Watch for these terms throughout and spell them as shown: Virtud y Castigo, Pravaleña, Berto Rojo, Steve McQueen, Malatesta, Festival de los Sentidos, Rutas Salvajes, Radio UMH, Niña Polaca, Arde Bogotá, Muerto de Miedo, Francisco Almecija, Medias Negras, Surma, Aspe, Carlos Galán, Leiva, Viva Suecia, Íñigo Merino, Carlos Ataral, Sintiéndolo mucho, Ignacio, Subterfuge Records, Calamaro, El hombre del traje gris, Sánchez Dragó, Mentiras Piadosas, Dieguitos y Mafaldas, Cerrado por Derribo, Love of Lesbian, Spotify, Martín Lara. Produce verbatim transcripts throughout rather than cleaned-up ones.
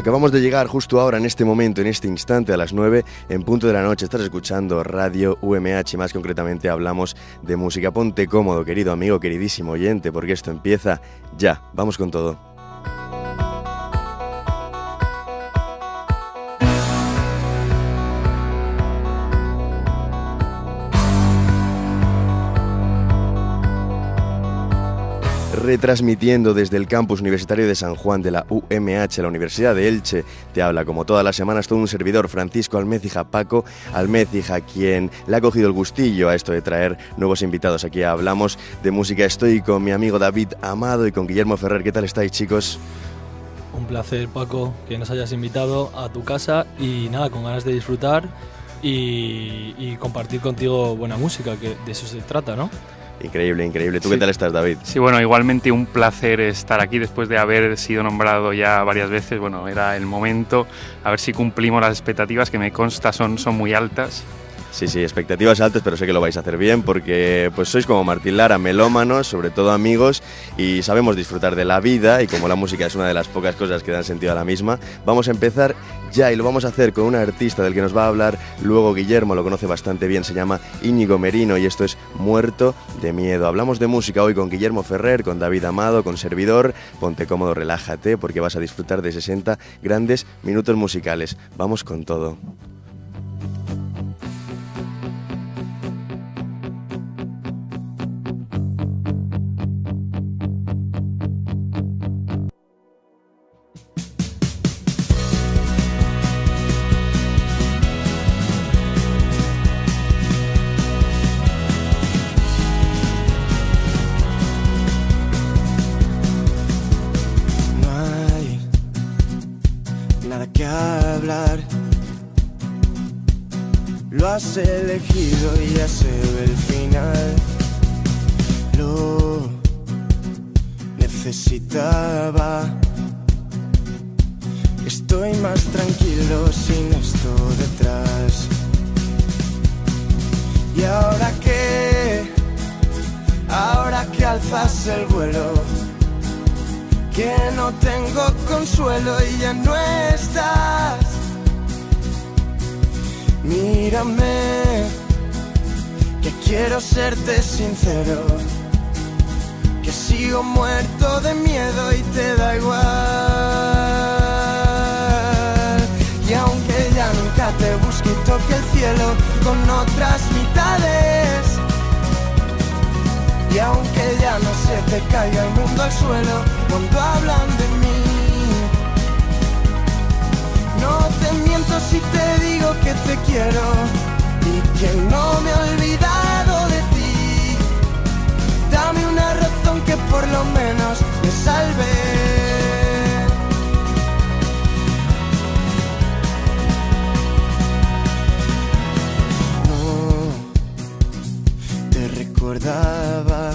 Acabamos de llegar justo ahora, en este momento, en este instante, a las nueve en punto de la noche. Estás escuchando Radio U M H, más concretamente hablamos de música. Ponte cómodo, querido amigo, queridísimo oyente, porque esto empieza ya. Vamos con todo. Retransmitiendo desde el campus universitario de San Juan de la U M H, la Universidad de Elche, te habla como todas las semanas todo un servidor, Francisco Almecija, Paco Almecija, quien le ha cogido el gustillo a esto de traer nuevos invitados. Aquí hablamos de música, estoy con mi amigo David Amado y con Guillermo Ferrer. ¿Qué tal estáis, chicos? Un placer, Paco, que nos hayas invitado a tu casa y nada, con ganas de disfrutar y, y compartir contigo buena música, que de eso se trata, ¿no? Increíble, increíble. ¿Tú sí. qué tal estás, David? Sí, bueno, igualmente un placer estar aquí después de haber sido nombrado ya varias veces. Bueno, era el momento, a ver si cumplimos las expectativas, que me consta son, son muy altas. Sí, sí, expectativas altas, pero sé que lo vais a hacer bien porque pues sois como Martín Lara, melómanos, sobre todo amigos, y sabemos disfrutar de la vida, y como la música es una de las pocas cosas que dan sentido a la misma, vamos a empezar ya, y lo vamos a hacer con un artista del que nos va a hablar luego Guillermo, lo conoce bastante bien, se llama Íñigo Merino y esto es Muerto de Miedo. Hablamos de música hoy con Guillermo Ferrer, con David Amado, con servidor. Ponte cómodo, relájate, porque vas a disfrutar de sesenta grandes minutos musicales. Vamos con todo. Elegido y ya se ve el final. Lo necesitaba. Estoy más tranquilo sin esto detrás. ¿Y ahora qué? Ahora que alzas el vuelo, que no tengo consuelo y ya no estás. Mírame, que quiero serte sincero, que sigo muerto de miedo y te da igual. Y aunque ya nunca te busque y toque el cielo con otras mitades, y aunque ya no se te caiga el mundo al suelo cuando hablan de mí, no te miento si te digo que te quiero y que no me he olvidado de ti. Dame una razón que por lo menos me salve. No te recordaba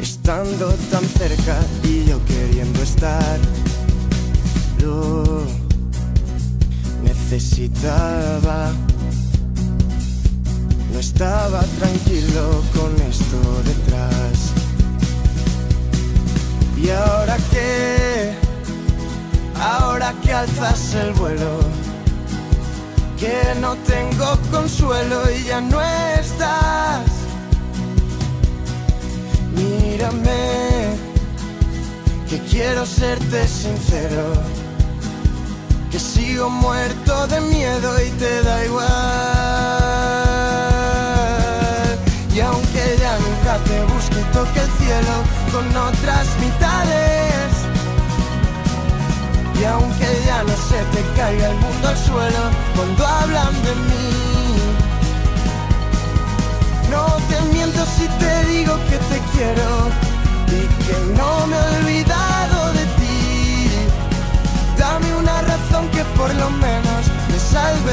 estando tan cerca y yo queriendo estar. Necesitaba, no estaba tranquilo con esto detrás. ¿Y ahora qué? Ahora que alzas el vuelo, que no tengo consuelo y ya no estás. Mírame, que quiero serte sincero, que sigo muerto de miedo y te da igual. Y aunque ya nunca te busque y toque el cielo con otras mitades, y aunque ya no se te caiga el mundo al suelo cuando hablan de mí, no te miento si te digo que te quiero y que no me he olvidado de ti. Dame una razón que por lo menos me salve.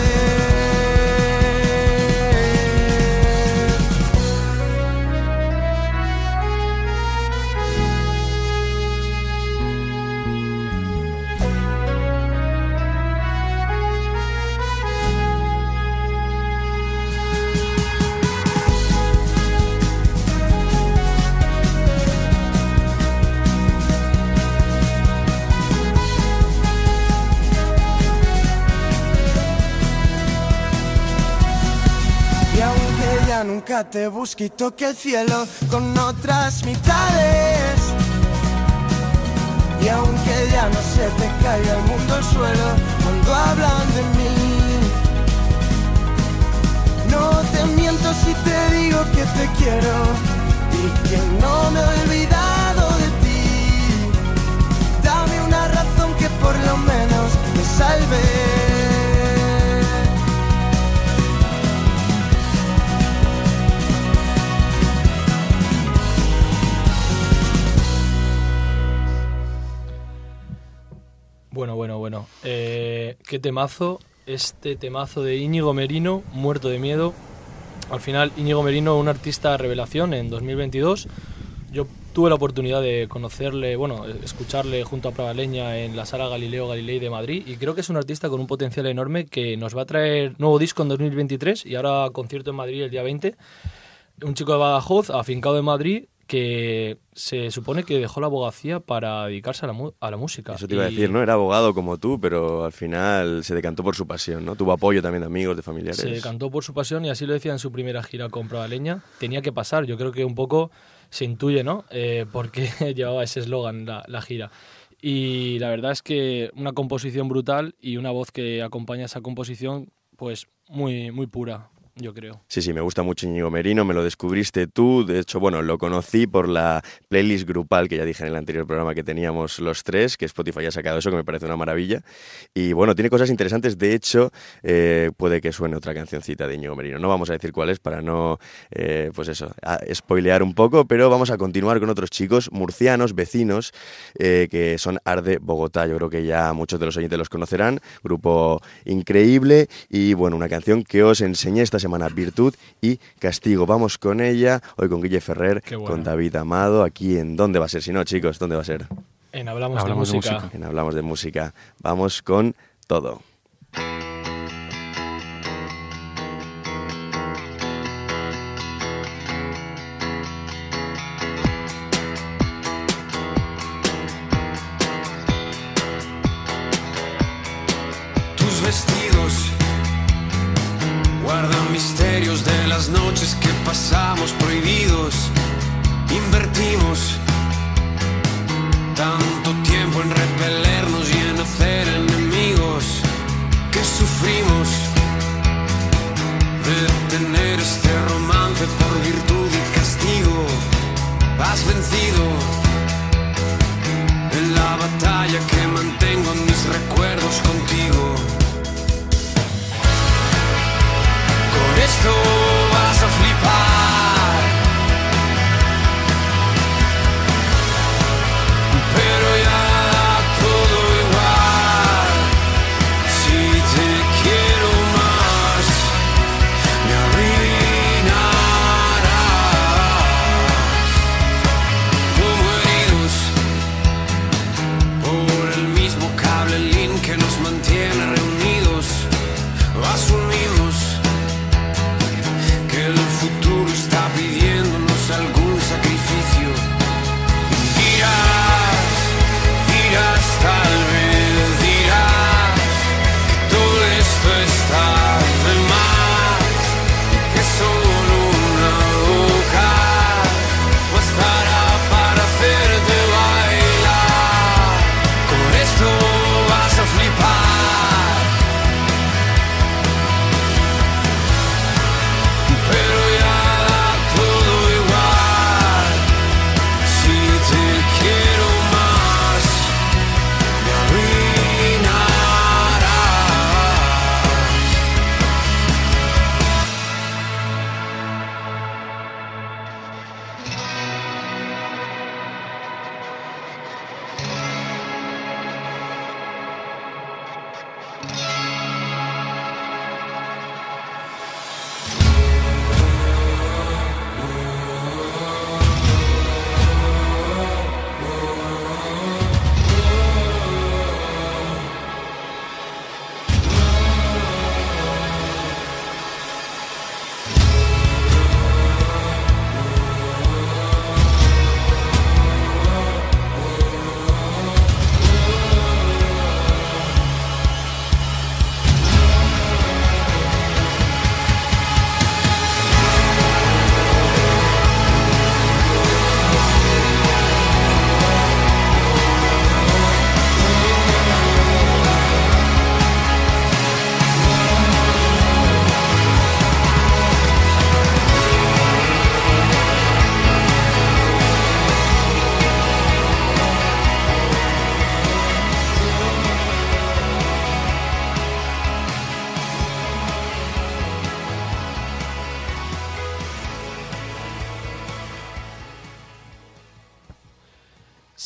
vida nunca te busque y toque el cielo con otras mitades. Y aunque ya no se te caiga el mundo al suelo cuando hablan de mí, no te miento si te digo que te quiero y que no me he olvidado de ti. Dame una razón que por lo menos me salve. Bueno, bueno, bueno. Eh, qué temazo, este temazo de Íñigo Merino, Muerto de Miedo. Al final, Íñigo Merino, un artista revelación en dos mil veintidós. Yo tuve la oportunidad de conocerle, bueno, escucharle junto a Pravaleña en la Sala Galileo Galilei de Madrid. Y creo que es un artista con un potencial enorme que nos va a traer nuevo disco en dos mil veintitrés y ahora concierto en Madrid el día veinte. Un chico de Badajoz, afincado en Madrid, que se supone que dejó la abogacía para dedicarse a la, mu- a la música. Eso te iba y... a decir, ¿no? Era abogado como tú, pero al final se decantó por su pasión, ¿no? Tuvo apoyo también de amigos, de familiares. Se decantó por su pasión y así lo decía en su primera gira con Pravaleña. Tenía que pasar, yo creo que un poco se intuye, ¿no? Eh, porque llevaba ese eslogan la, la gira. Y la verdad es que una composición brutal y una voz que acompaña esa composición, pues muy, muy pura. Yo creo. Sí, sí, me gusta mucho Íñigo Merino, me lo descubriste tú, de hecho, bueno, lo conocí por la playlist grupal que ya dije en el anterior programa que teníamos los tres, que Spotify ha sacado eso, que me parece una maravilla, y bueno, tiene cosas interesantes, de hecho, eh, puede que suene otra cancioncita de Íñigo Merino, no vamos a decir cuál es para no, eh, pues eso, spoilear un poco, pero vamos a continuar con otros chicos murcianos, vecinos, eh, que son Arde Bogotá, yo creo que ya muchos de los oyentes los conocerán, grupo increíble, y bueno, una canción que os enseñé esta semana, Virtud y Castigo. Vamos con ella, hoy con Guille Ferrer, bueno, con David Amado, aquí en ¿Dónde va a ser? Si no, chicos, ¿dónde va a ser? En Hablamos, Hablamos de, música. de Música. En Hablamos de Música. Vamos con todo. Tus vestidos guardan misterios de las noches que pasamos prohibidos. Invertimos tanto tiempo en repelernos y en hacer enemigos que sufrimos de tener este romance por virtud y castigo. Has vencido en la batalla que mantengo en mis recuerdos contigo. Esto vas a flipar, pero ya da todo igual. Si te quiero más, me arruinarás. Como heridos por el mismo cable link que nos mantiene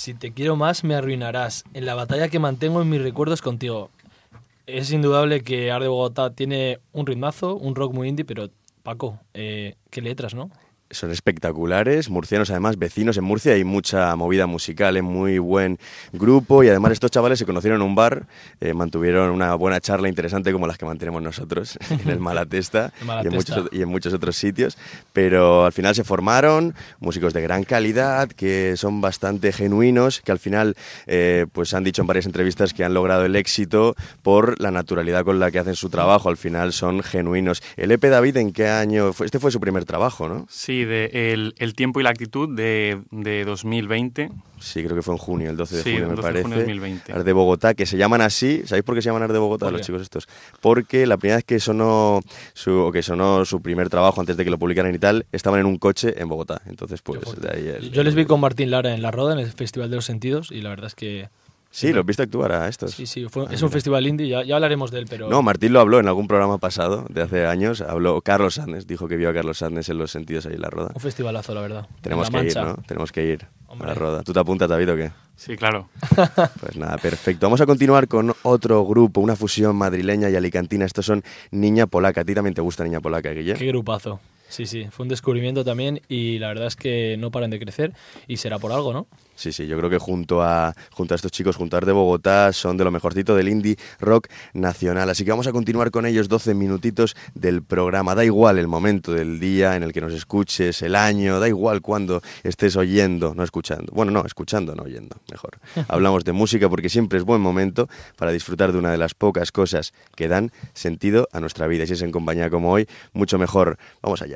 Si te quiero más, me arruinarás. En la batalla que mantengo en mis recuerdos contigo. Es indudable que Arde Bogotá tiene un ritmazo, un rock muy indie, pero Paco, eh, qué letras, ¿no? Son espectaculares, murcianos además, vecinos en Murcia, hay mucha movida musical, es muy buen grupo y además estos chavales se conocieron en un bar, eh, mantuvieron una buena charla interesante como las que mantenemos nosotros en el Malatesta, Malatesta. Y, en muchos, y en muchos otros sitios, pero al final se formaron músicos de gran calidad que son bastante genuinos, que al final eh, pues han dicho en varias entrevistas que han logrado el éxito por la naturalidad con la que hacen su trabajo, al final son genuinos. El E P David, ¿en qué año fue? Este fue su primer trabajo, ¿no? Sí. Sí, de el, el tiempo y la actitud de, de dos mil veinte. Sí, creo que fue en junio, el doce de sí, junio, me parece. Sí, el doce de junio de dos mil veinte. Arde Bogotá, que se llaman así. ¿Sabéis por qué se llaman Arde Bogotá los chicos estos? Porque la primera vez que sonó su, o que sonó su primer trabajo, antes de que lo publicaran y tal, estaban en un coche en Bogotá. Entonces, pues, de ahí el, yo les vi con Martín Lara en La Roda, en el Festival de los Sentidos, y la verdad es que... Sí, los viste actuar a estos. Sí, sí, fue, ah, es un mira. festival indie, ya, ya hablaremos de él, pero... No, Martín lo habló en algún programa pasado, de hace años, habló Carlos Sánchez, dijo que vio a Carlos Sánchez en Los Sentidos ahí en La Roda. Un festivalazo, la verdad. Tenemos la que mancha. ir, ¿no? Tenemos que ir Hombre. a La Roda. ¿Tú te apuntas, David, o qué? Sí, claro. Pues nada, perfecto. Vamos a continuar con otro grupo, una fusión madrileña y alicantina. Estos son Niña Polaca. ¿A ti también te gusta Niña Polaca, Guille? Qué grupazo. Sí, sí, fue un descubrimiento también y la verdad es que no paran de crecer y será por algo, ¿no? Sí, sí, yo creo que junto a, junto a estos chicos, junto a Arde Bogotá, son de lo mejorcito del indie rock nacional. Así que vamos a continuar con ellos doce minutitos del programa. Da igual el momento del día en el que nos escuches, el año, da igual cuando estés oyendo, no escuchando. Bueno, no, escuchando, no oyendo, mejor. Hablamos de música porque siempre es buen momento para disfrutar de una de las pocas cosas que dan sentido a nuestra vida. Y si es en compañía como hoy, mucho mejor. Vamos allá.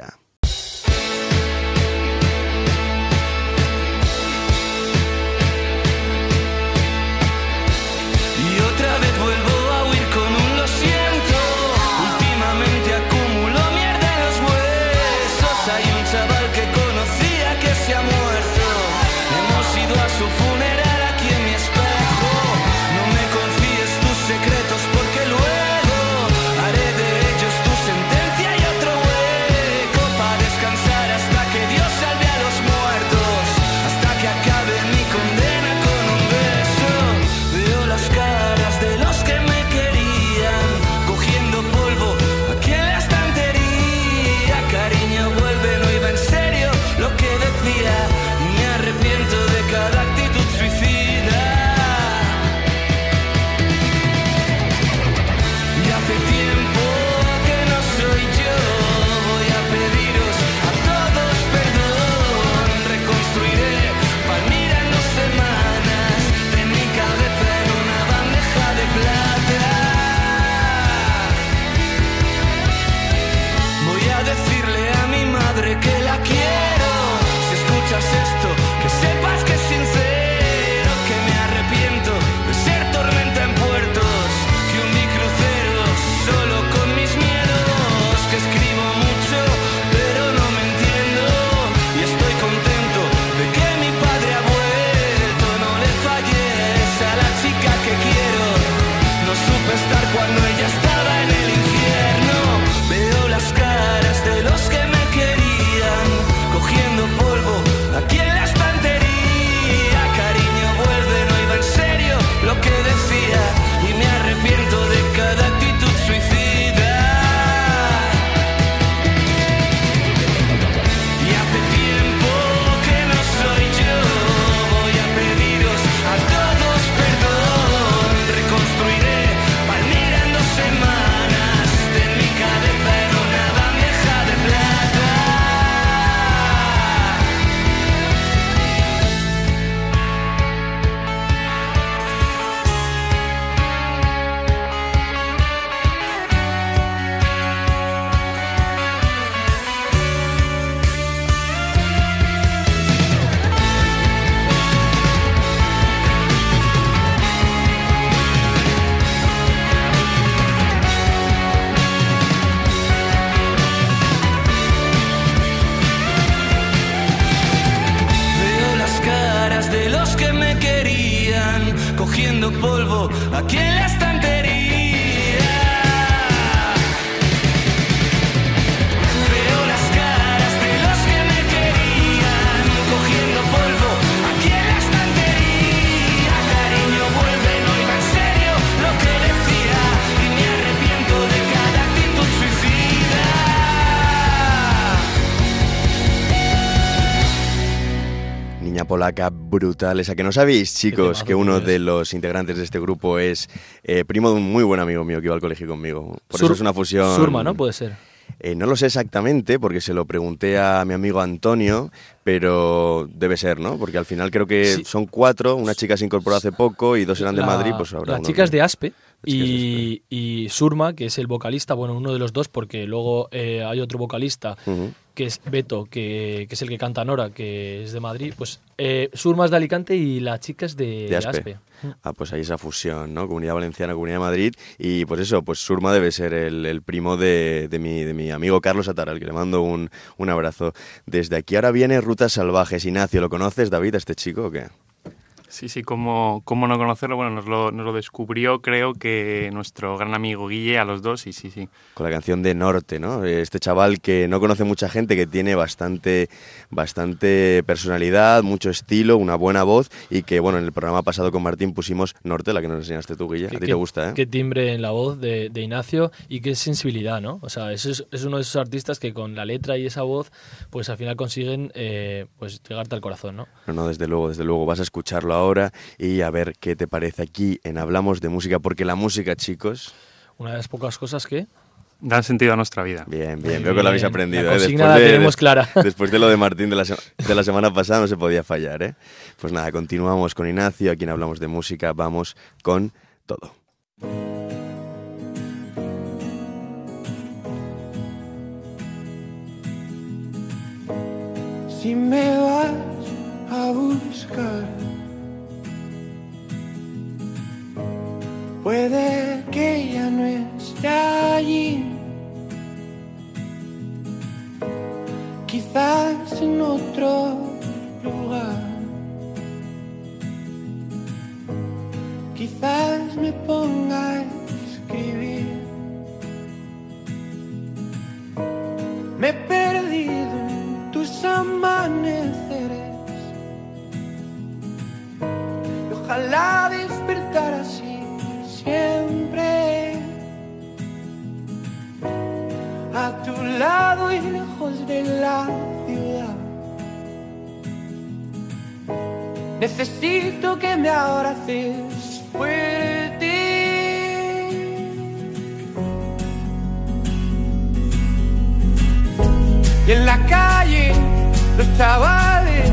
Polvo aquí en la estantería. Polaca brutal esa que no sabéis, chicos, que uno de los integrantes de este grupo es eh, primo de un muy buen amigo mío que iba al colegio conmigo. Por Sur- eso es una fusión... Surma, ¿no? Puede ser. Eh, no lo sé exactamente porque se lo pregunté a mi amigo Antonio, pero debe ser, ¿no? Porque al final creo que sí. Son cuatro, una chica se incorporó hace poco y dos eran la, de Madrid, pues habrá las chicas de Aspe y, y Surma, que es el vocalista, bueno, uno de los dos, porque luego eh, hay otro vocalista, uh-huh, que es Beto, que, que es el que canta Nora, que es de Madrid, pues eh, Surma es de Alicante y las chicas de, de Aspe. Aspe. Ah, pues ahí esa fusión, ¿no? Comunidad Valenciana, Comunidad de Madrid, y pues eso, pues Surma debe ser el, el primo de, de, mi, de mi amigo Carlos Ataral, que le mando un, un abrazo desde aquí. Ahora viene Rutas Salvajes. Ignacio, ¿lo conoces, David, a este chico o qué? Sí, sí, ¿cómo, cómo no conocerlo? Bueno, nos lo, nos lo descubrió, creo que nuestro gran amigo Guille, a los dos, y sí, sí. Con la canción de Norte, ¿no? Este chaval que no conoce mucha gente, que tiene bastante, bastante personalidad, mucho estilo, una buena voz, y que, bueno, en el programa pasado con Martín pusimos Norte, la que nos enseñaste tú, Guille. A ti te gusta, ¿eh? Qué timbre en la voz de, de Ignacio y qué sensibilidad, ¿no? O sea, es, es uno de esos artistas que con la letra y esa voz, pues al final consiguen eh, pues llegarte al corazón, ¿no? No, no, desde luego, desde luego. Vas a escucharlo ahora y a ver qué te parece aquí en Hablamos de Música, porque la música, chicos... Una de las pocas cosas que... dan sentido a nuestra vida. Bien, bien, creo que lo habéis aprendido. La consigna la tenemos clara. Después de lo de Martín de la, sema, de la semana pasada no se podía fallar, ¿eh? Pues nada, continuamos con Ignacio, aquí en Hablamos de Música, vamos con todo. Si me vas a buscar, puede que ya no esté allí, quizás en otro lugar, quizás me ponga a escribir. Me he perdido en tus amaneceres y ojalá despertar así siempre, a tu lado y lejos de la ciudad. Necesito que me abraces fuerte. Y en la calle los chavales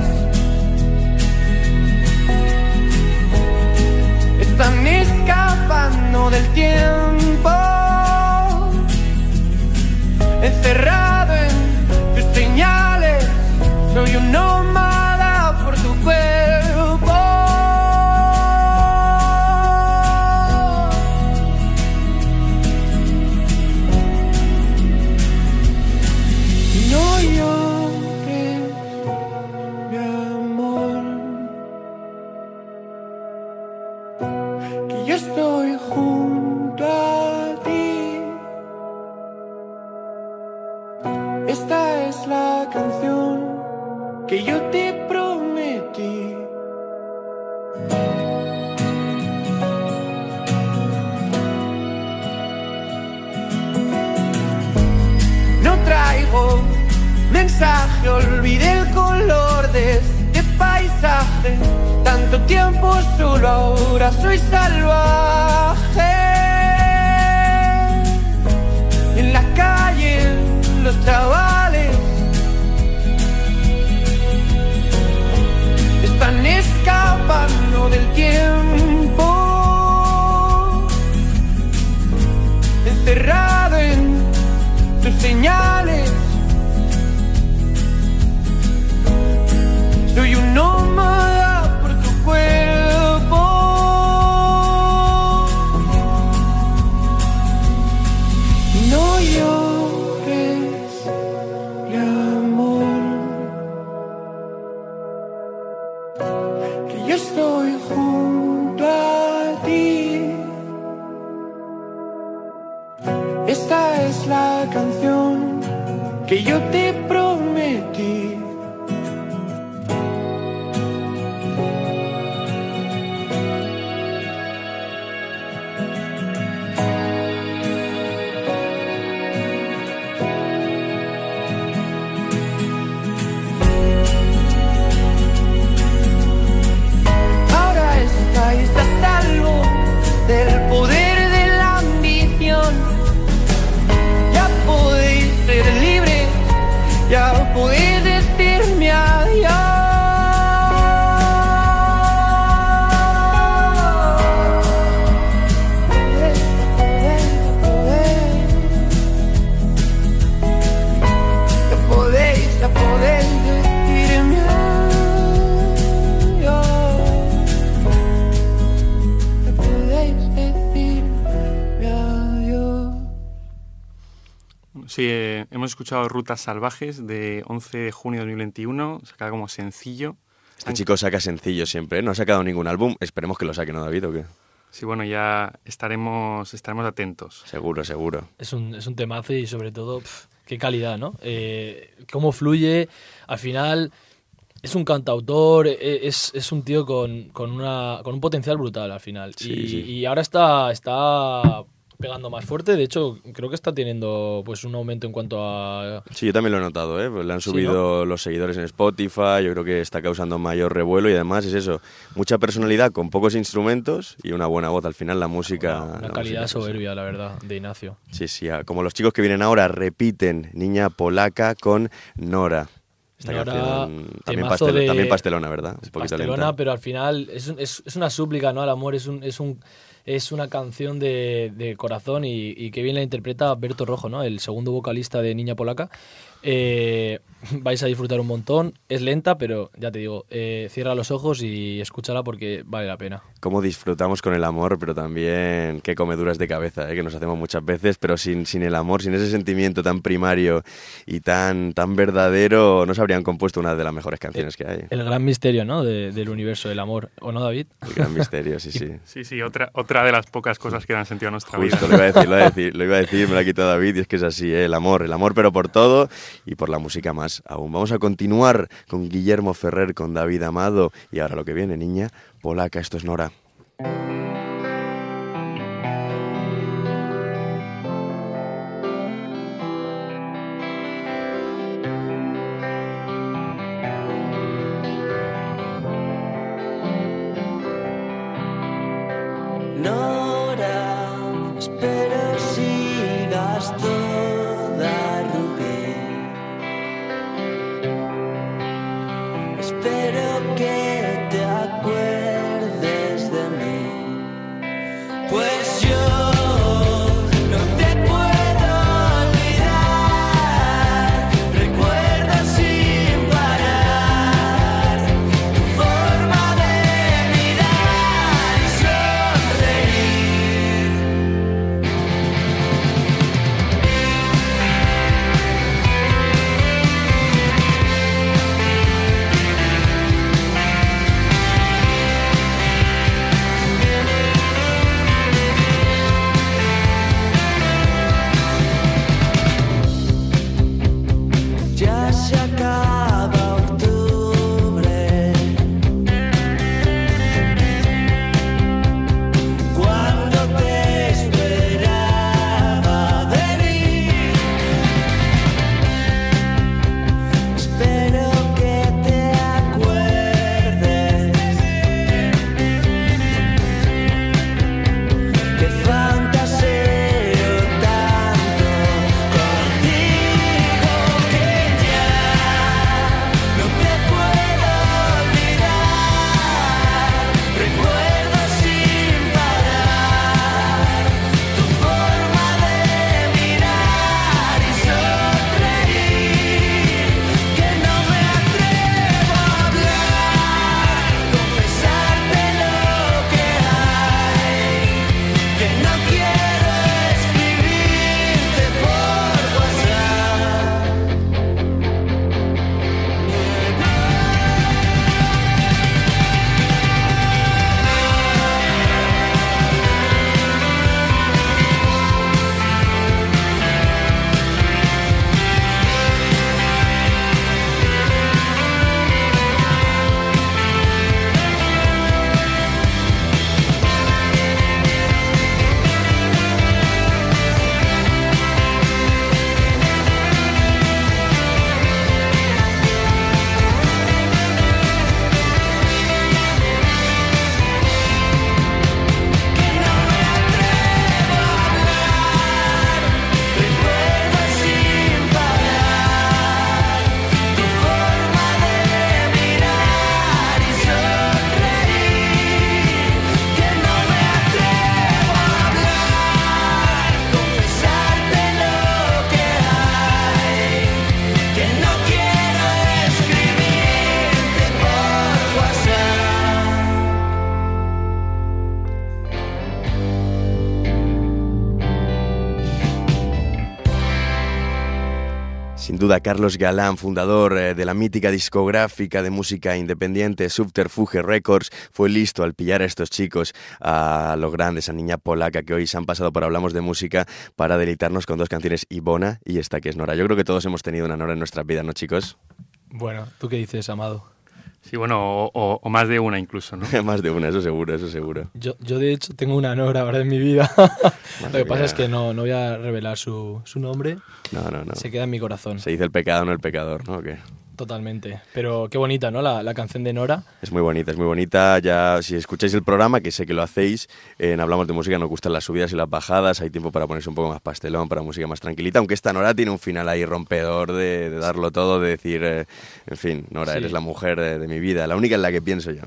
están escapando del tiempo, encerrado en tus señales, soy un nómada por tu cuerpo. No llores, mi amor, yo estoy junto a ti. Esta es la canción que yo te prometí. No traigo mensaje, olvidé el color de este paisaje. Tanto tiempo solo, ahora soy salvaje. Y en la calle los chavales están escapando del tiempo, encerrado en tus señales, soy un nómada. Que yo te prometí. eh, hemos escuchado Rutas Salvajes de once de junio de dos mil veintiuno, sacada como sencillo. Este Han... chico saca sencillo siempre, ¿eh? No ha sacado ningún álbum, esperemos que lo saque, ¿no, David, o qué? Sí, bueno, ya estaremos, estaremos atentos. Seguro, seguro. Es un, es un temazo y sobre todo, pff, qué calidad, ¿no? Eh, cómo fluye, al final es un cantautor, es, es un tío con, con, una, con un potencial brutal al final. Sí, y, sí. y ahora está, está pegando más fuerte, de hecho creo que está teniendo pues un aumento en cuanto a... Sí, yo también lo he notado, ¿eh? Pues le han subido, ¿sí, no?, los seguidores en Spotify, yo creo que está causando mayor revuelo y además es eso, mucha personalidad con pocos instrumentos y una buena voz, al final la música... Una, una la calidad música, soberbia, sí, la verdad, de Ignacio. Sí, sí, como los chicos que vienen ahora repiten Niña Polaca con Nora. Esta Nora, canción, también, pastel, de, también pastelona, ¿verdad? Un poquito pastelona, lenta, pero al final es, es, es una súplica, ¿no?, al amor, es un... Es un Es una canción de, de corazón y, y que bien la interpreta Berto Rojo, ¿no?, el segundo vocalista de Niña Polaca. Eh, vais a disfrutar un montón. Es lenta, pero ya te digo, eh, cierra los ojos y escúchala porque vale la pena. Cómo disfrutamos con el amor, pero también qué comeduras de cabeza, ¿eh?, que nos hacemos muchas veces, pero sin, sin el amor, sin ese sentimiento tan primario y tan, tan verdadero, no se habrían compuesto una de las mejores canciones el, que hay. El gran misterio, ¿no?, de, del universo, del amor, ¿o no, David? El gran misterio, sí, sí. Sí, sí, otra, otra de las pocas cosas que dan sentido a nuestra Justo, vida. Justo, lo, lo, lo iba a decir, me la ha quitado David, y es que es así, ¿eh?, el amor, el amor, pero por todo... y por la música más aún. Vamos a continuar con Guillermo Ferrer, con David Amado y ahora lo que viene, Niña Polaca. Esto es Nora. Sin duda, Carlos Galán, fundador de la mítica discográfica de música independiente Subterfuge Records, fue listo al pillar a estos chicos, a los grandes, a Niña Polaca, que hoy se han pasado por Hablamos de Música para deleitarnos con dos canciones, Ivona y esta que es Nora. Yo creo que todos hemos tenido una Nora en nuestras vidas, ¿no, chicos? Bueno, ¿tú qué dices, Amado? Sí, bueno, o, o, o más de una incluso, ¿no? Más de una, eso seguro, eso seguro. Yo, yo de hecho, tengo una Nora ahora en mi vida. Lo que pasa es que no, no voy a revelar su, su nombre. No, no, no. Se queda en mi corazón. Se dice el pecado, no el pecador, ¿no? ¿O qué? Totalmente. Pero qué bonita, ¿no? La, la canción de Nora. Es muy bonita, es muy bonita. Ya, si escucháis el programa, que sé que lo hacéis, en Hablamos de Música nos gustan las subidas y las bajadas. Hay tiempo para ponerse un poco más pastelón, para música más tranquilita. Aunque esta Nora tiene un final ahí rompedor de, de darlo todo, de decir, eh, en fin, Nora, sí, eres la mujer de, de mi vida, la única en la que pienso yo.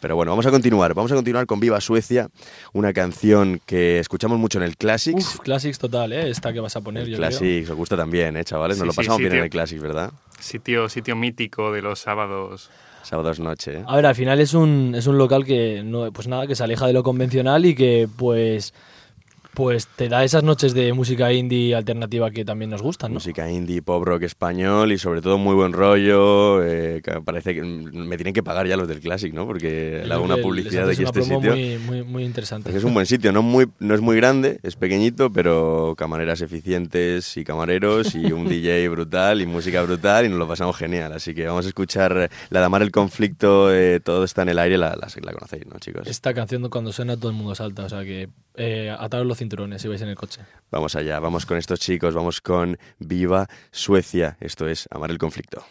Pero bueno, vamos a continuar. Vamos a continuar con Viva Suecia, una canción que escuchamos mucho en el Classics. Uf, Classics total, ¿eh? Esta que vas a poner, el yo Classics, creo. Classics, os gusta también, ¿eh, chavales? Nos sí, lo pasamos sí, bien en el Classics, ¿verdad? Sitio, sitio mítico de los sábados. Sábados noche, ¿eh? A ver, al final es un, es un local que, no, pues nada, que se aleja de lo convencional y que, pues... pues te da esas noches de música indie alternativa que también nos gustan, ¿no? Música indie, pop rock español y sobre todo muy buen rollo. Eh, parece que me tienen que pagar ya los del Classic, ¿no? Porque le hago una publicidad de que este sitio... Muy, muy, muy interesante. Pues es un buen sitio, no, muy, no es muy grande, es pequeñito, pero camareras eficientes y camareros y un D J brutal y música brutal y nos lo pasamos genial. Así que vamos a escuchar La de Amar el Conflicto, eh, Todo está en el aire, la, la, la conocéis, ¿no, chicos? Esta canción cuando suena todo el mundo salta, o sea que eh, ataros los cinturones si vais en el coche. Vamos allá, vamos con estos chicos, vamos con Viva Suecia. Esto es Amar el Conflicto.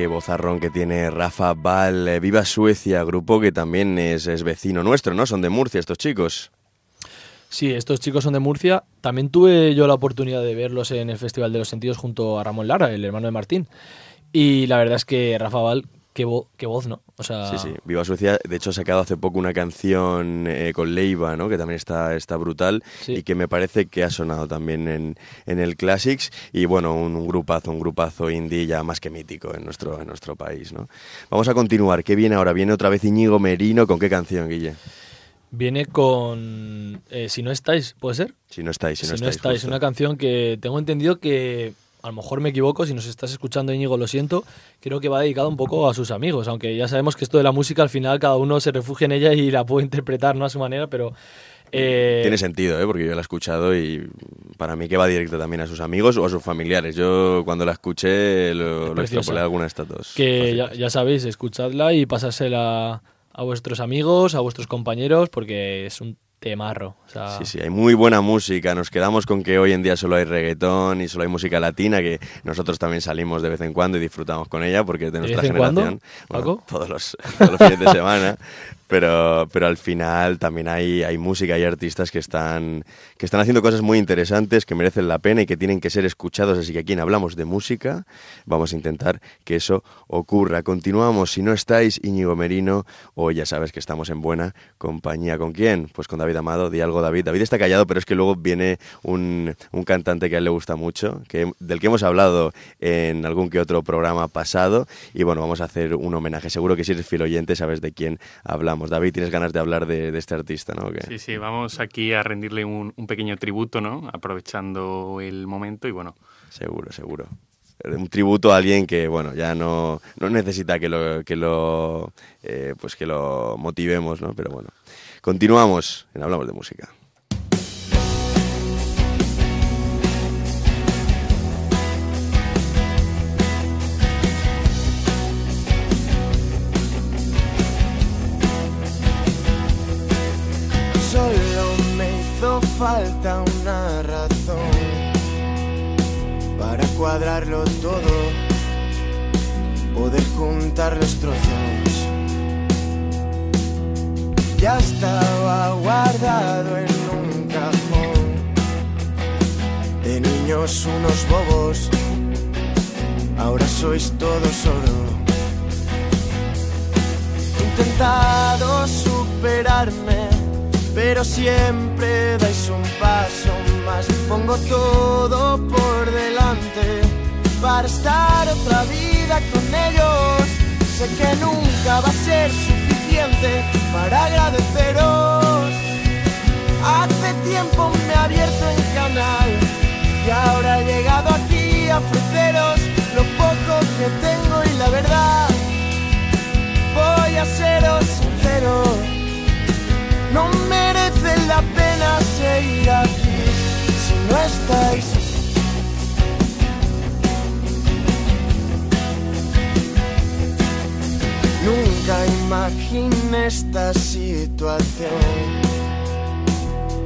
Qué vozarrón que tiene Rafa Val. Viva Suecia, grupo que también es, es vecino nuestro, ¿no? Son de Murcia estos chicos. Sí, estos chicos son de Murcia. También tuve yo la oportunidad de verlos en el Festival de los Sentidos junto a Ramón Lara, el hermano de Martín. Y la verdad es que Rafa Val, qué, vo- qué voz, ¿no? O sea... Sí, sí. Viva Suecia, de hecho, ha sacado hace poco una canción eh, con Leiva, ¿no? Que también está, está brutal, sí. Y que me parece que ha sonado también en, en el Classics. Y bueno, un, un grupazo, un grupazo indie ya más que mítico en nuestro, en nuestro país, ¿no? Vamos a continuar. ¿Qué viene ahora? Viene otra vez Íñigo Merino. ¿Con qué canción, Guille? Viene con eh, Si no estáis, ¿puede ser? Si no estáis, si no si estáis. Si no estáis, una canción que tengo entendido que, a lo mejor me equivoco, si nos estás escuchando, Íñigo, lo siento, creo que va dedicado un poco a sus amigos, aunque ya sabemos que esto de la música al final cada uno se refugia en ella y la puede interpretar, ¿no?, a su manera, pero... Eh... Tiene sentido, ¿eh? Porque yo la he escuchado y para mí que va directo también a sus amigos o a sus familiares. Yo cuando la escuché lo, lo extrapolé a alguna de estas dos. Que ya, ya sabéis, escuchadla y pasársela a vuestros amigos, a vuestros compañeros, porque es un temarro. O sea... Sí, sí, hay muy buena música. Nos quedamos con que hoy en día solo hay reggaetón y solo hay música latina, que nosotros también salimos de vez en cuando y disfrutamos con ella, porque es de nuestra generación. Bueno, todos los, todos los fines de semana. Pero, pero al final también hay, hay música, hay artistas que están, que están haciendo cosas muy interesantes, que merecen la pena y que tienen que ser escuchados. Así que aquí en Hablamos de Música vamos a intentar que eso ocurra. Continuamos. Si no estáis, Íñigo Merino, o ya sabes que estamos en buena compañía. ¿Con quién? Pues con David Amado. Di algo, David. David está callado, pero es que luego viene un, un cantante que a él le gusta mucho, que, del que hemos hablado en algún que otro programa pasado. Y bueno, vamos a hacer un homenaje. Seguro que si eres fiel oyente sabes de quién hablamos. David, tienes ganas de hablar de, de este artista, ¿no? Sí, sí, vamos aquí a rendirle un, un pequeño tributo, ¿no? Aprovechando el momento y bueno. Seguro, seguro. Un tributo a alguien que, bueno, ya no, no necesita que lo, que lo, eh, pues que lo motivemos, ¿no? Pero bueno, continuamos en Hablamos de Música. Falta una razón para cuadrarlo todo, poder juntar los trozos. Ya estaba guardado en un cajón de niños unos bobos, ahora sois todos oro. He intentado superarme, pero siempre dais un paso más. Pongo todo por delante para estar otra vida con ellos. Sé que nunca va a ser suficiente para agradeceros. Hace tiempo me he abierto el canal y ahora he llegado aquí a ofreceros lo poco que tengo y la verdad. Voy a seros sincero, no merece la pena seguir aquí si no estáis. Nunca imaginé esta situación,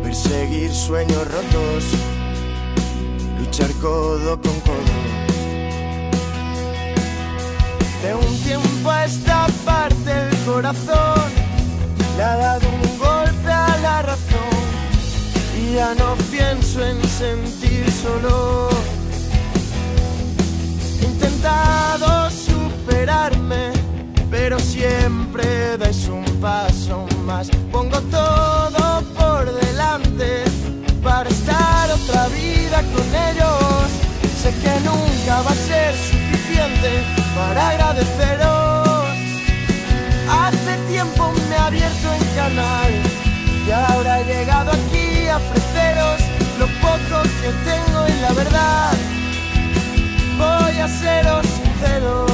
perseguir sueños rotos, luchar codo con codo. De un tiempo a esta parte el corazón le ha dado un golpe a la razón y ya no pienso en sentir solo. He intentado superarme, pero siempre dais un paso más. Pongo todo por delante para estar otra vida con ellos. Sé que nunca va a ser suficiente para agradeceros. Hace tiempo me he abierto el canal y ahora he llegado aquí a ofreceros lo poco que tengo y la verdad. Voy a seros sincero,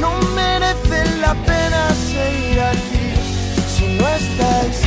no merece la pena seguir aquí si no estáis.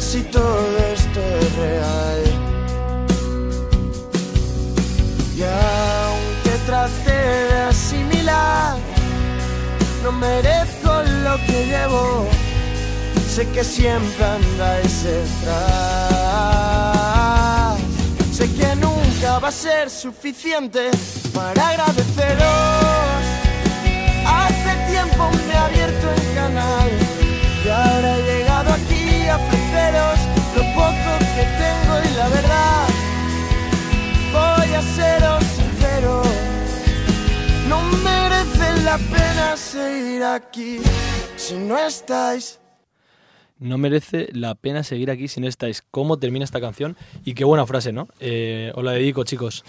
bien si todo esto es real. Y aunque traté de asimilar, no merezco lo que llevo. Sé que siempre andáis detrás. Sé que nunca va a ser suficiente para agradeceros. Hace tiempo me he abierto el canal y ahora he llegado aquí a ofreceros lo poco que tengo y la verdad. Voy a seros sincero, no merece la pena seguir aquí si no estáis. No merece la pena seguir aquí si no estáis. ¿Cómo termina esta canción? Y qué buena frase, ¿no? Eh, os la dedico, chicos.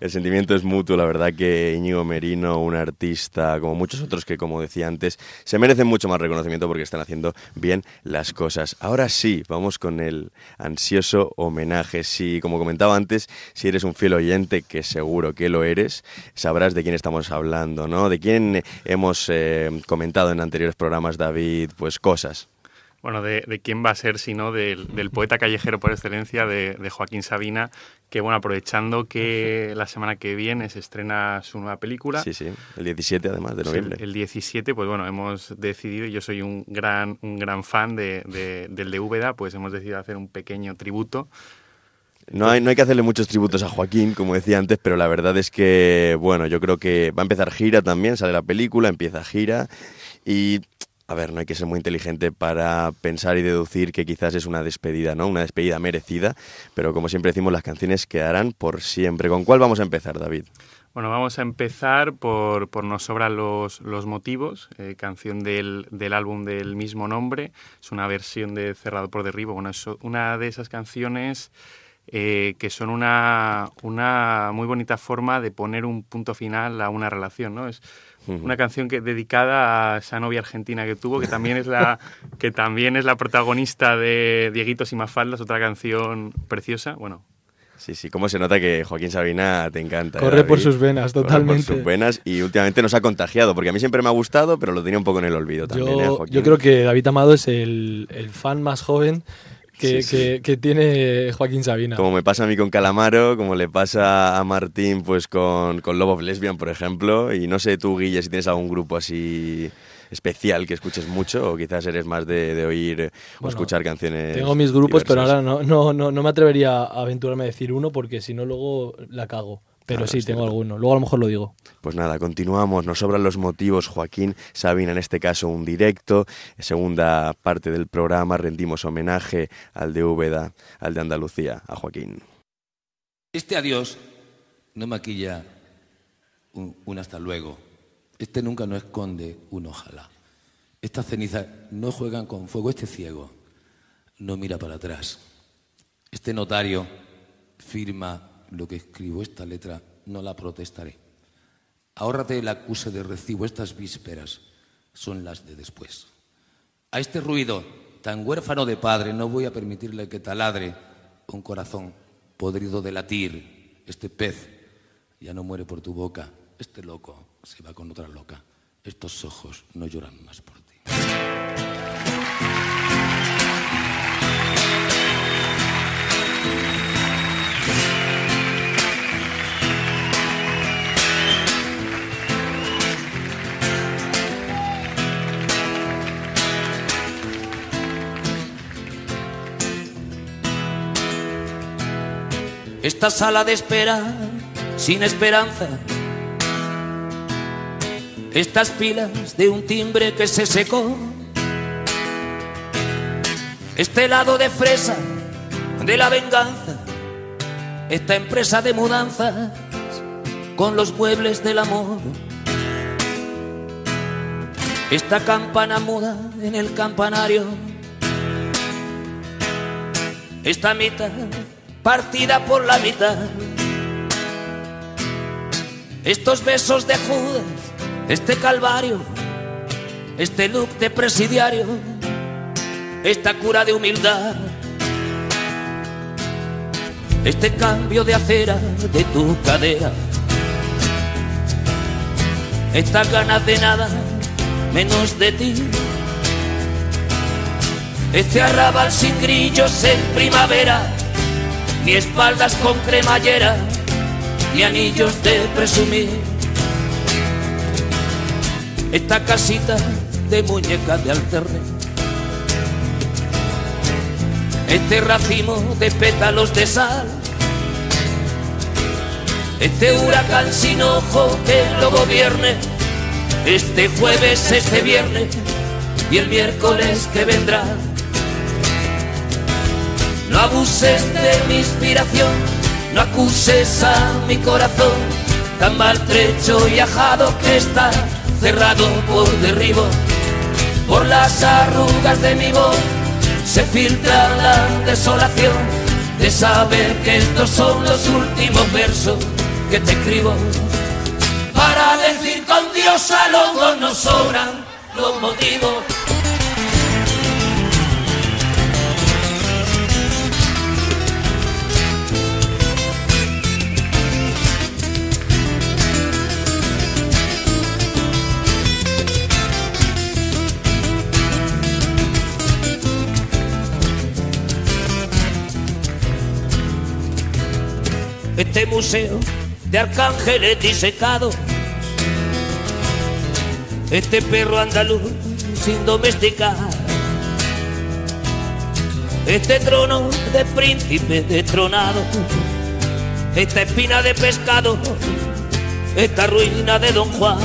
El sentimiento es mutuo. La verdad que Íñigo Merino, un artista como muchos otros que, como decía antes, se merecen mucho más reconocimiento porque están haciendo bien las cosas. Ahora sí, vamos con el ansioso homenaje. Si, como comentaba antes, si eres un fiel oyente, que seguro que lo eres, sabrás de quién estamos hablando, ¿no? De quién hemos eh, comentado en anteriores programas, David, pues cosas. Bueno, de, de quién va a ser, sino del, del poeta callejero por excelencia, de, de Joaquín Sabina, que, bueno, aprovechando que la semana que viene se estrena su nueva película. Sí, sí, el diecisiete además de noviembre. El, el diecisiete, pues bueno, hemos decidido, y yo soy un gran, un gran fan de, de, del de Úbeda, pues hemos decidido hacer un pequeño tributo. No hay, no hay que hacerle muchos tributos a Joaquín, como decía antes, pero la verdad es que, bueno, yo creo que va a empezar gira también, sale la película, empieza gira y... A ver, no hay que ser muy inteligente para pensar y deducir que quizás es una despedida, ¿no? Una despedida merecida, pero como siempre decimos, las canciones quedarán por siempre. ¿Con cuál vamos a empezar, David? Bueno, vamos a empezar por, por Nos sobran los, los motivos, eh, canción del, del álbum del mismo nombre. Es una versión de Cerrado por Derribo. Bueno, es una de esas canciones eh, que son una, una muy bonita forma de poner un punto final a una relación, ¿no? Es una canción que dedicada a esa novia argentina que tuvo, que también es la que también es la protagonista de Dieguitos y Mafaldas, otra canción preciosa, bueno. Sí, sí, cómo se nota que Joaquín Sabina te encanta. Corre, ¿eh, David? Por sus venas, totalmente. Corre por sus venas y últimamente nos ha contagiado, porque a mí siempre me ha gustado, pero lo tenía un poco en el olvido también, yo, ¿eh, Joaquín? Yo creo que David Amado es el, el fan más joven Que, sí, sí. Que, que tiene Joaquín Sabina. Como me pasa a mí con Calamaro, como le pasa a Martín pues con, con Love of Lesbian, por ejemplo. Y no sé tú, Guille, si tienes algún grupo así especial que escuches mucho o quizás eres más de, de oír bueno, o escuchar canciones. Tengo mis grupos, diversas. Pero ahora no, no, no, no me atrevería a aventurarme a decir uno porque si no luego la cago. Pero claro, sí, tengo alguno. Luego a lo mejor lo digo. Pues nada, continuamos. Nos sobran los motivos. Joaquín Sabina, en este caso un directo. Segunda parte del programa. Rendimos homenaje al de Úbeda, al de Andalucía, a Joaquín. Este adiós no maquilla un, un hasta luego. Este nunca no esconde un ojalá. Estas cenizas no juegan con fuego. Este ciego no mira para atrás. Este notario firma... Lo que escribo, esta letra, no la protestaré. Ahórrate el acuse de recibo, estas vísperas son las de después. A este ruido tan huérfano de padre no voy a permitirle que taladre un corazón podrido de latir. Este pez ya no muere por tu boca, este loco se va con otra loca. Estos ojos no lloran más por ti. Esta sala de espera sin esperanza, estas pilas de un timbre que se secó, este helado de fresa de la venganza, esta empresa de mudanzas con los muebles del amor, esta campana muda en el campanario, esta mitad partida por la mitad, estos besos de Judas, este calvario, este look de presidiario, esta cura de humildad, este cambio de acera de tu cadera, estas ganas de nada menos de ti, Este arrabal sin grillos en primavera, ni espaldas con cremallera, ni anillos de presumir. Esta casita de muñecas de alterne, este racimo de pétalos de sal, este huracán sin ojo que lo gobierne, este jueves, este viernes y el miércoles que vendrá. No abuses de mi inspiración, no acuses a mi corazón, tan maltrecho y ajado que está, cerrado por derribo. Por las arrugas de mi voz se filtra la desolación de saber que estos son los últimos versos que te escribo. Para decir con Dios a los dos nos sobran los motivos. Este museo de arcángeles disecados, este perro andaluz sin domesticar, este trono de príncipe destronado, esta espina de pescado, esta ruina de Don Juan,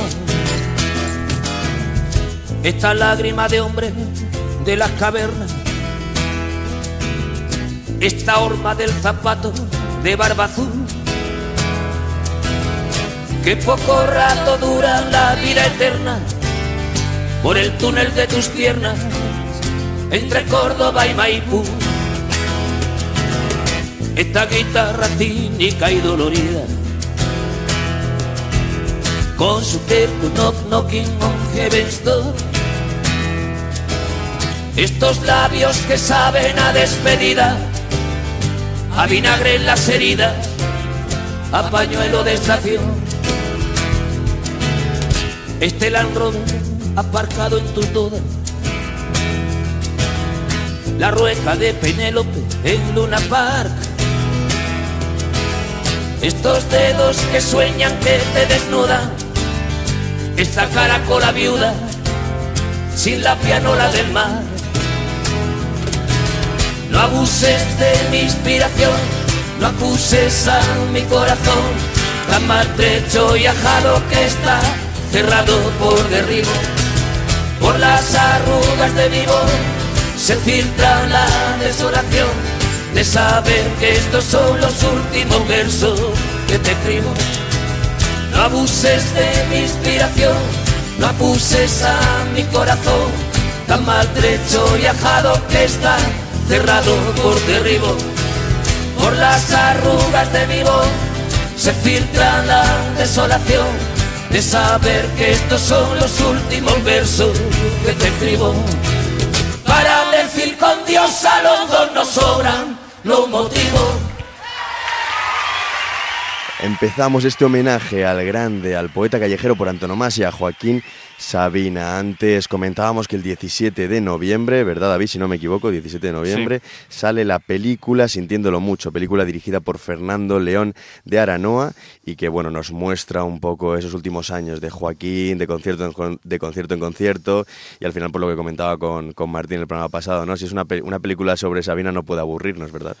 esta lágrima de hombre de las cavernas, esta horma del zapato de barba azul. Que poco rato dura la vida eterna, por el túnel de tus piernas, entre Córdoba y Maipú. Esta guitarra cínica y dolorida, con su terco knock knocking on heaven's door. Estos labios que saben a despedida, a vinagre en las heridas, a pañuelo de estación. Este Land Rover aparcado en tus dudas, la rueca de Penélope en Luna Park. Estos dedos que sueñan que te desnudan, esta caracola viuda sin la pianola del mar. No abuses de mi inspiración, no acuses a mi corazón, tan maltrecho y ajado que está, cerrado por derribo. Por las arrugas de mi voz se filtra la desolación de saber que estos son los últimos versos que te escribo. No abuses de mi inspiración, no abuses a mi corazón, tan maltrecho y ajado que está, cerrado por derribo. Por las arrugas de mi voz se filtra la desolación de saber que estos son los últimos versos que te escribo. Para decir con Dios a los dos nos sobran los motivos. Empezamos este homenaje al grande, al poeta callejero por antonomasia, Joaquín Sabina. Antes comentábamos que el diecisiete de noviembre, ¿verdad, David? Si no me equivoco, diecisiete de noviembre, sí, sale la película Sintiéndolo Mucho, película dirigida por Fernando León de Aranoa y que, bueno, nos muestra un poco esos últimos años de Joaquín, de concierto en, con, de concierto, en concierto, y al final, por lo que comentaba con, con Martín el programa pasado, ¿no? Si es una, una película sobre Sabina no puede aburrirnos, ¿verdad?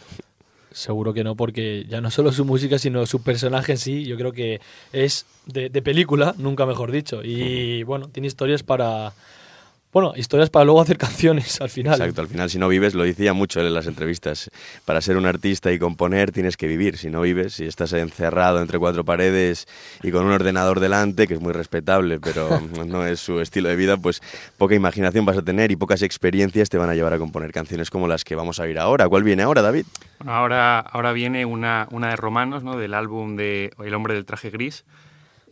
Seguro que no, porque ya no solo su música, sino su personaje en sí, yo creo que es de, de película, nunca mejor dicho. Y bueno, tiene historias para... Bueno, historias para luego hacer canciones al final. Exacto, al final si no vives, lo decía mucho él en las entrevistas, para ser un artista y componer tienes que vivir. Si no vives, si estás encerrado entre cuatro paredes y con un ordenador delante, que es muy respetable, pero no es su estilo de vida, pues poca imaginación vas a tener y pocas experiencias te van a llevar a componer canciones como las que vamos a oír ahora. ¿Cuál viene ahora, David? Bueno, ahora, ahora viene una, una de Romanos, ¿no? Del álbum de El hombre del traje gris.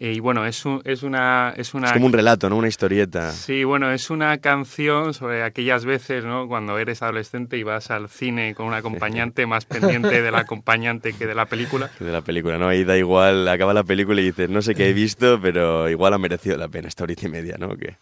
Eh, y bueno, es, un, es una... Es una es como un relato, ¿no? Una historieta. Sí, bueno, es una canción sobre aquellas veces, ¿no? Cuando eres adolescente y vas al cine con un acompañante, más pendiente del acompañante que de la película. De la película, ¿no? Ahí da igual, acaba la película y dices, no sé qué he visto, pero igual ha merecido la pena esta horita y media, ¿no? ¿Qué?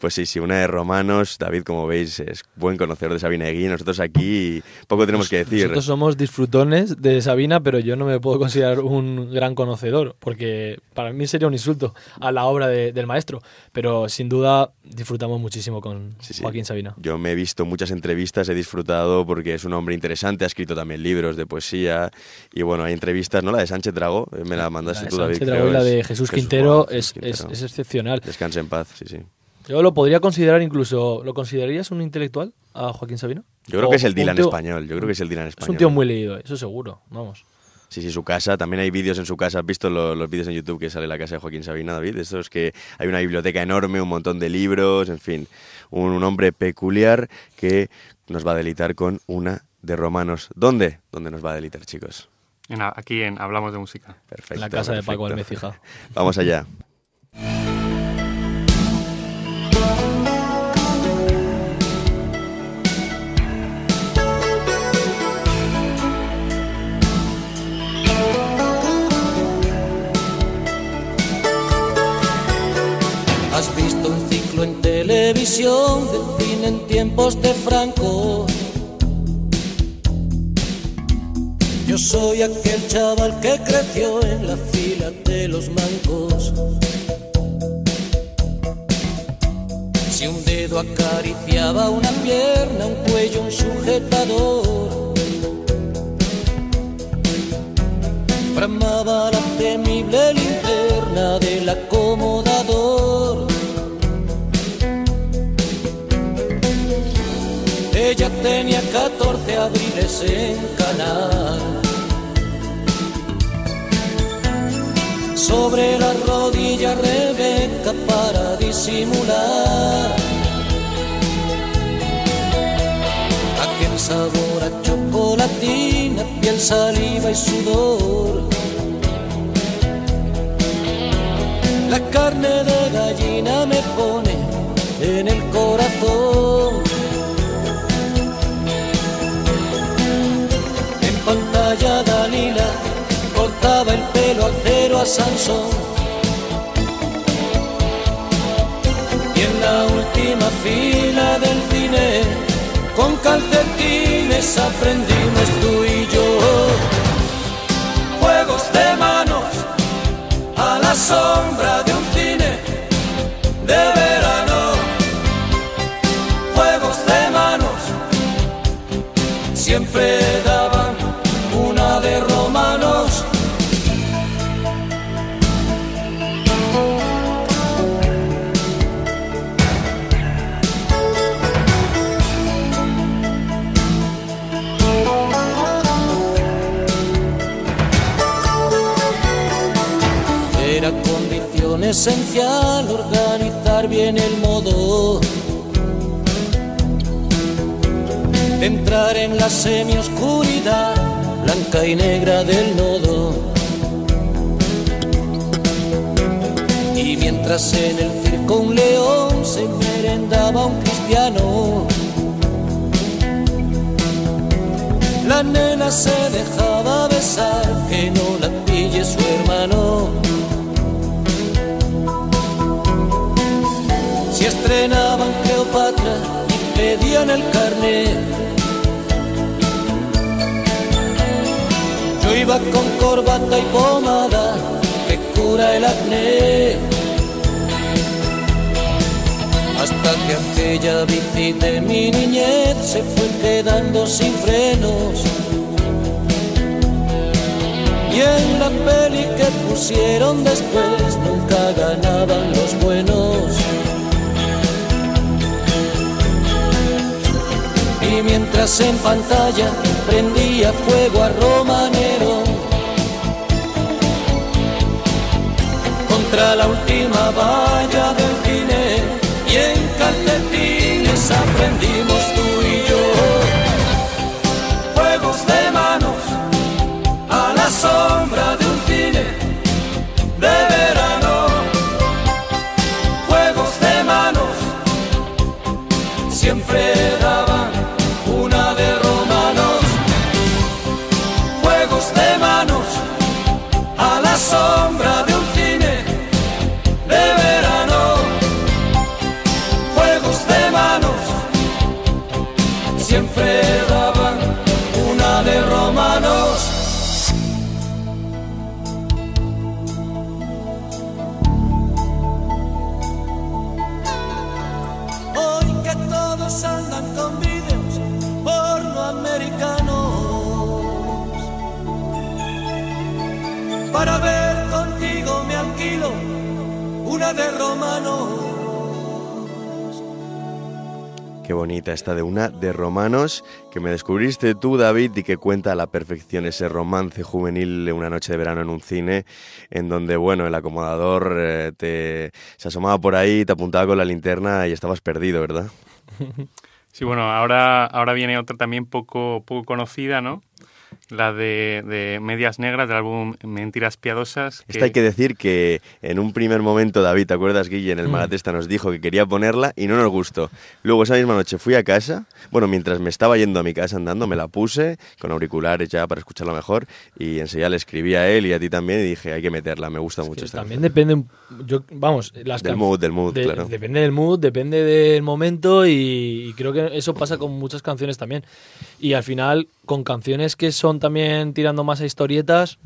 Pues sí, sí, una de Romanos. David, como veis, es buen conocedor de Sabina Egui. Nosotros aquí poco tenemos que decir. Nosotros somos disfrutones de Sabina, pero yo no me puedo considerar un gran conocedor, porque para mí sería un insulto a la obra de, del maestro. Pero sin duda disfrutamos muchísimo con sí, sí. Joaquín Sabina. Yo me he visto muchas entrevistas, he disfrutado porque es un hombre interesante, ha escrito también libros de poesía. Y bueno, hay entrevistas, ¿no? La de Sánchez Dragó, me la mandaste la tú, David. Creo, y la de Jesús Quintero, Jesús, wow, Jesús Quintero. Es, es, es excepcional. Descanse en paz, sí, sí. Yo lo podría considerar incluso... ¿Lo considerarías un intelectual a Joaquín Sabina? Yo creo o, que es el Dylan tío, español. Yo creo que es el Dylan español. Es un tío muy leído, eso seguro. Vamos. Sí, sí, su casa. También hay vídeos en su casa. ¿Has visto los, los vídeos en YouTube que sale la casa de Joaquín Sabina, David? Eso es que hay una biblioteca enorme, un montón de libros, en fin. Un, un hombre peculiar que nos va a deleitar con una de Romanos. ¿Dónde? ¿Dónde nos va a deleitar, chicos? En, aquí en Hablamos de Música. Perfecto. En la casa perfecto. de Paco Almecija. Vamos allá. Has visto un ciclo en televisión del fin en tiempos de Franco. Yo soy aquel chaval que creció en la fila de los mancos. Si un dedo acariciaba una pierna, un cuello, un sujetador, bramaba la temible linterna del acomodador. Ella tenía catorce abriles en Canal. Sobre la rodilla Rebeca para disimular aquel sabor a chocolatina, piel, saliva y sudor. La carne de gallina me pone en el corazón. Pantalla Dalila cortaba el pelo al cero a Sansón, y en la última fila del cine con calcetines aprendimos tú y yo juegos de manos a la sombra de un cine de verano. Juegos de manos siempre daban de Romanos. Era condición esencial organizar bien el modo de entrar en la semioscuridad blanca y negra del nodo. Y mientras en el circo un león se merendaba un cristiano, la nena se dejaba besar, que no la pille su hermano. Si estrenaban Cleopatra y pedían el carnet, yo iba con corbata y pomada que cura el acné. Hasta que aquella bici de mi niñez se fue quedando sin frenos, y en la peli que pusieron después nunca ganaban los buenos. Y mientras en pantalla prendía fuego a Romanero, contra la última valla del cine y en calcetines aprendimos tú y yo juegos de manos a la sombra de un cine de verano. Juegos de manos siempre daban una de Romanos. Juegos de manos a la sombra de un cine de verano. Para ver contigo me alquilo una de Romanos. Qué bonita esta de una de Romanos, que me descubriste tú, David, y que cuenta a la perfección ese romance juvenil de una noche de verano en un cine, en donde, bueno, el acomodador eh, te, se asomaba por ahí, te apuntaba con la linterna y estabas perdido, ¿verdad? Sí, bueno, ahora, ahora viene otra también poco, poco conocida, ¿no? La de, de Medias Negras, del álbum Mentiras Piadosas. Que... Esta hay que decir que en un primer momento, David, ¿te acuerdas, Guille? En el Malatesta nos dijo que quería ponerla y no nos gustó. Luego esa misma noche fui a casa, bueno, mientras me estaba yendo a mi casa andando, me la puse con auriculares ya para escucharla mejor y enseguida le escribí a él y a ti también y dije, hay que meterla, me gusta es mucho esta También canción. Depende, yo, vamos, las del can... mood, del mood, de, claro. Depende del mood, depende del momento y, y creo que eso pasa con muchas canciones también. Y al final, con canciones que son también tirando más a historietas,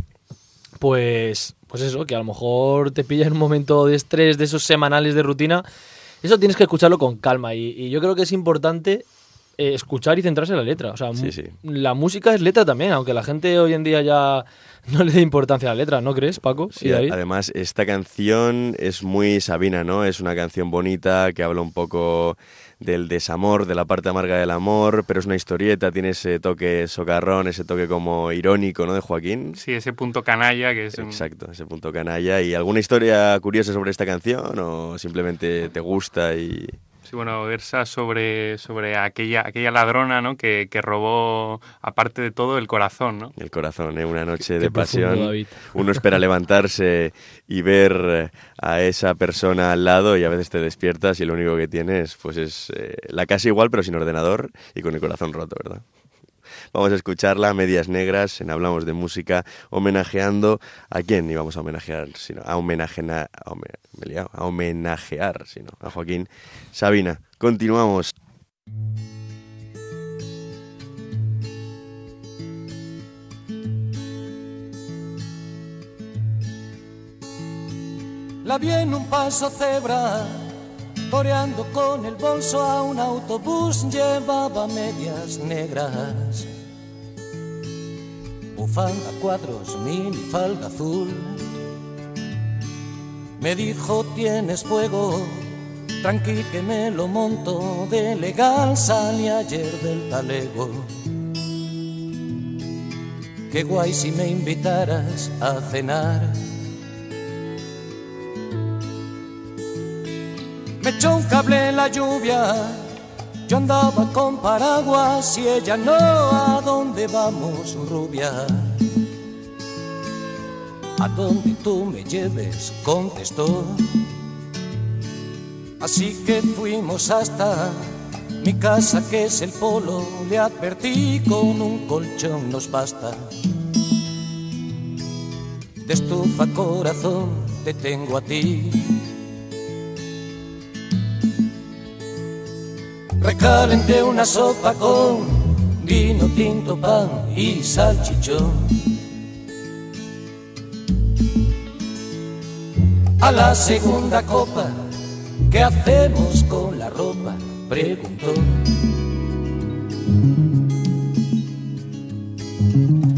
pues, pues eso, que a lo mejor te pilla en un momento de estrés, de esos semanales de rutina, eso tienes que escucharlo con calma. Y, y yo creo que es importante eh, escuchar y centrarse en la letra. O sea, sí, sí. La música es letra también, aunque la gente hoy en día ya no le dé importancia a la letra, ¿no crees, Paco? Sí, y David. Además, esta canción es muy Sabina, ¿no? Es una canción bonita que habla un poco del desamor, de la parte amarga del amor, pero es una historieta, tiene ese toque socarrón, ese toque como irónico, ¿no?, de Joaquín. Sí, ese punto canalla que es... Exacto, un... ese punto canalla. ¿Y alguna historia curiosa sobre esta canción o simplemente te gusta y...? Sí, bueno, versa sobre, sobre aquella, aquella ladrona, ¿no?, que, que robó, aparte de todo, el corazón, ¿no? El corazón, ¿eh? Una noche qué, de qué pasión. Profundo, uno espera levantarse y ver a esa persona al lado y a veces te despiertas y lo único que tienes pues es eh, la casa igual pero sin ordenador y con el corazón roto, ¿verdad? Vamos a escucharla, Medias Negras, en Hablamos de Música, homenajeando a quién íbamos a homenajear, sino a homenajear, a, homen, me he liado, a homenajear, sino a Joaquín Sabina. Continuamos. La vi en un paso cebra, toreando con el bolso a un autobús, llevaba medias negras, bufanda, cuadros, mini falda azul. Me dijo, tienes fuego, tranqui que me lo monto, de legal salí ayer del talego. Qué guay si me invitaras a cenar. Me echó un cable en la lluvia, yo andaba con paraguas y ella no, ¿a dónde vamos, rubia? A donde tú me lleves, contestó. Así que fuimos hasta mi casa que es el polo, le advertí, con un colchón nos basta. De estufa corazón te tengo a ti. Recalenté una sopa con vino tinto, pan y salchichón. A la segunda copa, ¿qué hacemos con la ropa?, preguntó.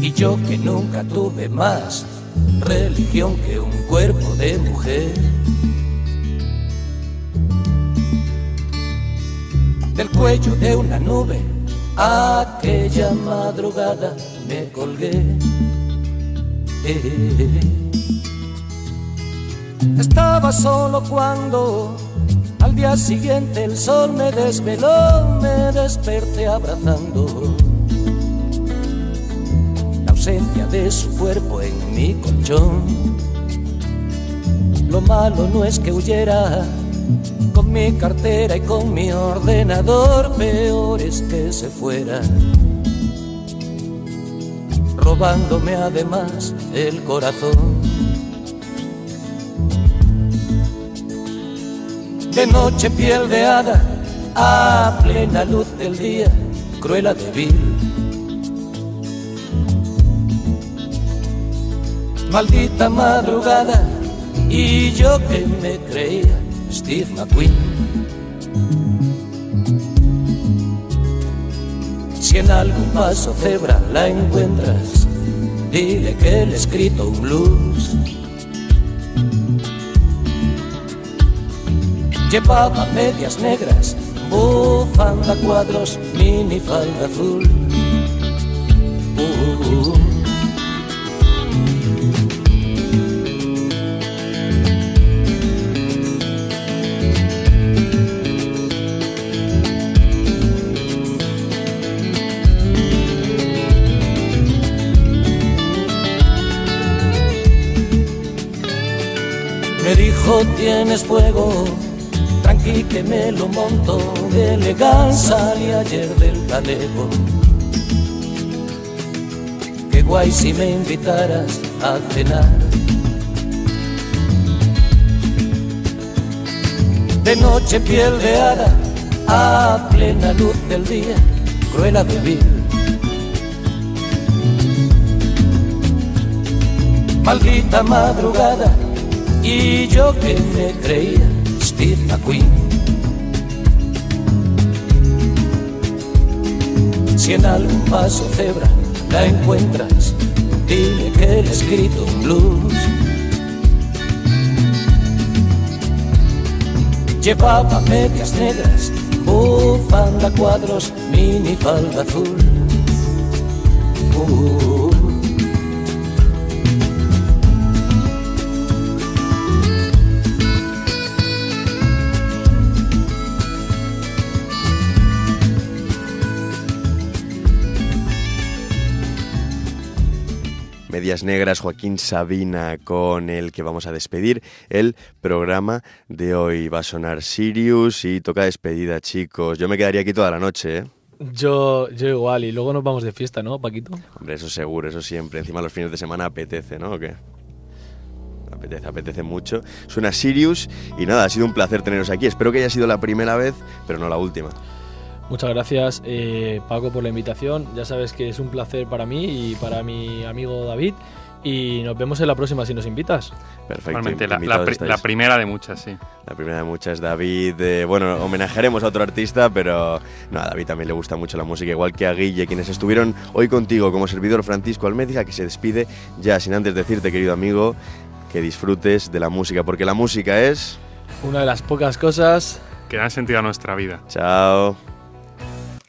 Y yo que nunca tuve más religión que un cuerpo de mujer. Del cuello de una nube, aquella madrugada me colgué. Eh. Estaba solo cuando al día siguiente el sol me desveló, me desperté abrazando la ausencia de su cuerpo en mi colchón. Lo malo no es que huyera, con mi cartera y con mi ordenador, peor es que se fuera, robándome además el corazón. De noche piel de hada, a plena luz del día, Cruella de Vil. Maldita madrugada, y yo que me creía Steve McQueen. Si en algún paso cebra la encuentras, dile que le he escrito un blues. Llevaba medias negras, bufanda, cuadros, minifalda azul. Uh, uh, uh. Me dijo, tienes fuego, tranqui que me lo monto, de elegancia salí ayer del talego. Qué guay si me invitaras a cenar. De noche piel de hada, a plena luz del día, cruela de vivir. Maldita madrugada, y yo que me creía Steve McQueen. Si en algún paso cebra la encuentras, dile que le he escrito un blues. Llevaba medias negras, bufanda, cuadros, minifalda azul. Uh. Medias Negras, Joaquín Sabina, con el que vamos a despedir el programa de hoy. Va a sonar Sirius y toca despedida, chicos. Yo me quedaría aquí toda la noche, ¿eh? Yo, yo igual, y luego nos vamos de fiesta, ¿no, Paquito? Hombre, eso seguro, eso siempre. Encima los fines de semana apetece, ¿no? ¿O qué? Apetece, apetece mucho. Suena Sirius y nada, ha sido un placer teneros aquí. Espero que haya sido la primera vez, pero no la última. Muchas gracias, eh, Paco, por la invitación. Ya sabes que es un placer para mí y para mi amigo David. Y nos vemos en la próxima si nos invitas. Perfecto. La, la, pr la primera de muchas, sí. La primera de muchas, David. Eh, bueno, homenajearemos a otro artista, pero no, a David también le gusta mucho la música, igual que a Guille, quienes estuvieron hoy contigo como servidor Francisco Almecija, que se despide ya sin antes decirte, querido amigo, que disfrutes de la música, porque la música es una de las pocas cosas que dan sentido a nuestra vida. Chao.